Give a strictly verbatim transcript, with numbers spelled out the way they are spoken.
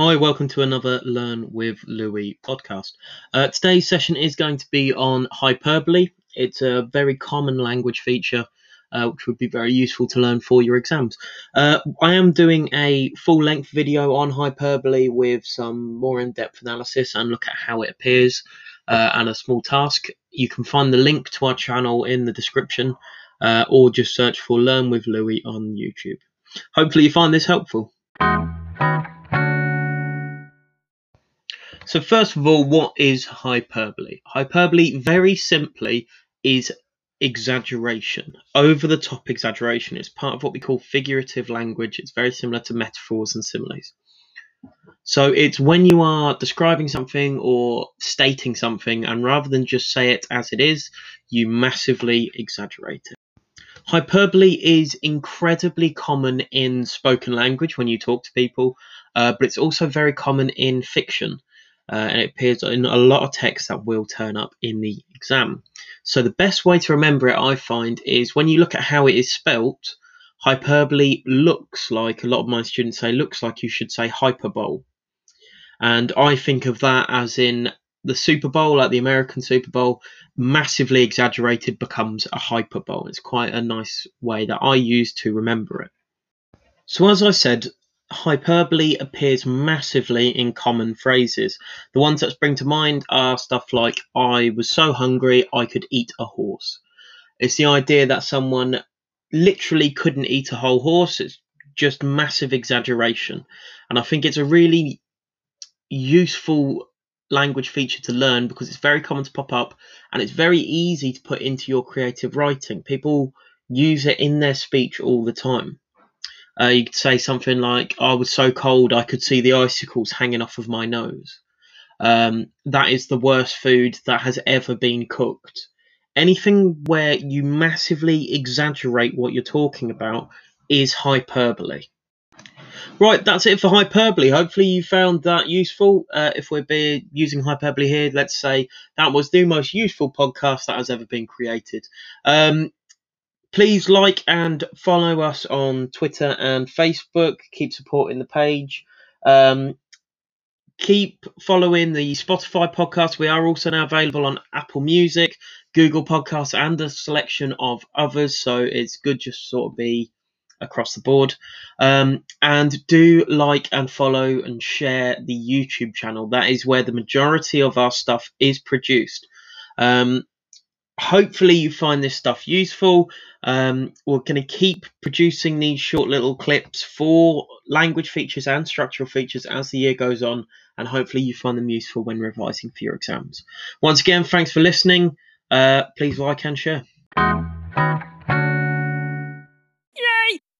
Hi, welcome to another Learn with Louis podcast. Uh, today's session is going to be on hyperbole. It's a very common language feature, uh, which would be very useful to learn for your exams. Uh, I am doing a full-length video on hyperbole with some more in-depth analysis and look at how it appears uh, and a small task. You can find the link to our channel in the description uh, or just search for Learn with Louis on YouTube. Hopefully you find this helpful. So first of all, what is hyperbole? Hyperbole, very simply, is exaggeration, over-the-top exaggeration. It's part of what we call figurative language. It's very similar to metaphors and similes. So it's when you are describing something or stating something, and rather than just say it as it is, you massively exaggerate it. Hyperbole is incredibly common in spoken language when you talk to people, uh, but it's also very common in fiction. Uh, and it appears in a lot of texts that will turn up in the exam. So the best way to remember it, I find, is when you look at how it is spelt, hyperbole looks like, a lot of my students say, looks like you should say hyperbole. And I think of that as in the Super Bowl, like the American Super Bowl, massively exaggerated becomes a hyperbole. It's quite a nice way that I use to remember it. So as I said, hyperbole appears massively in common phrases. The ones that spring to mind are stuff like, I was so hungry I could eat a horse. It's the idea that someone literally couldn't eat a whole horse. It's just massive exaggeration. And I think it's a really useful language feature to learn because it's very common to pop up and it's very easy to put into your creative writing. People use it in their speech all the time. Uh, you could say something like, I was so cold I could see the icicles hanging off of my nose. Um, that is the worst food that has ever been cooked. Anything where you massively exaggerate what you're talking about is hyperbole. Right, that's it for hyperbole. Hopefully you found that useful. Uh, if we're be using hyperbole here, let's say that was the most useful podcast that has ever been created. Um, Please like and follow us on Twitter and Facebook. Keep supporting the page. Um, keep following the Spotify podcast. We are also now available on Apple Music, Google Podcasts, and a selection of others. So it's good just to sort of be across the board. Um, and do like and follow and share the YouTube channel. That is where the majority of our stuff is produced. Um, Hopefully you find this stuff useful. Um, we're going to keep producing these short little clips for language features and structural features as the year goes on, and hopefully you find them useful when revising for your exams. Once again, thanks for listening. Uh, please like and share.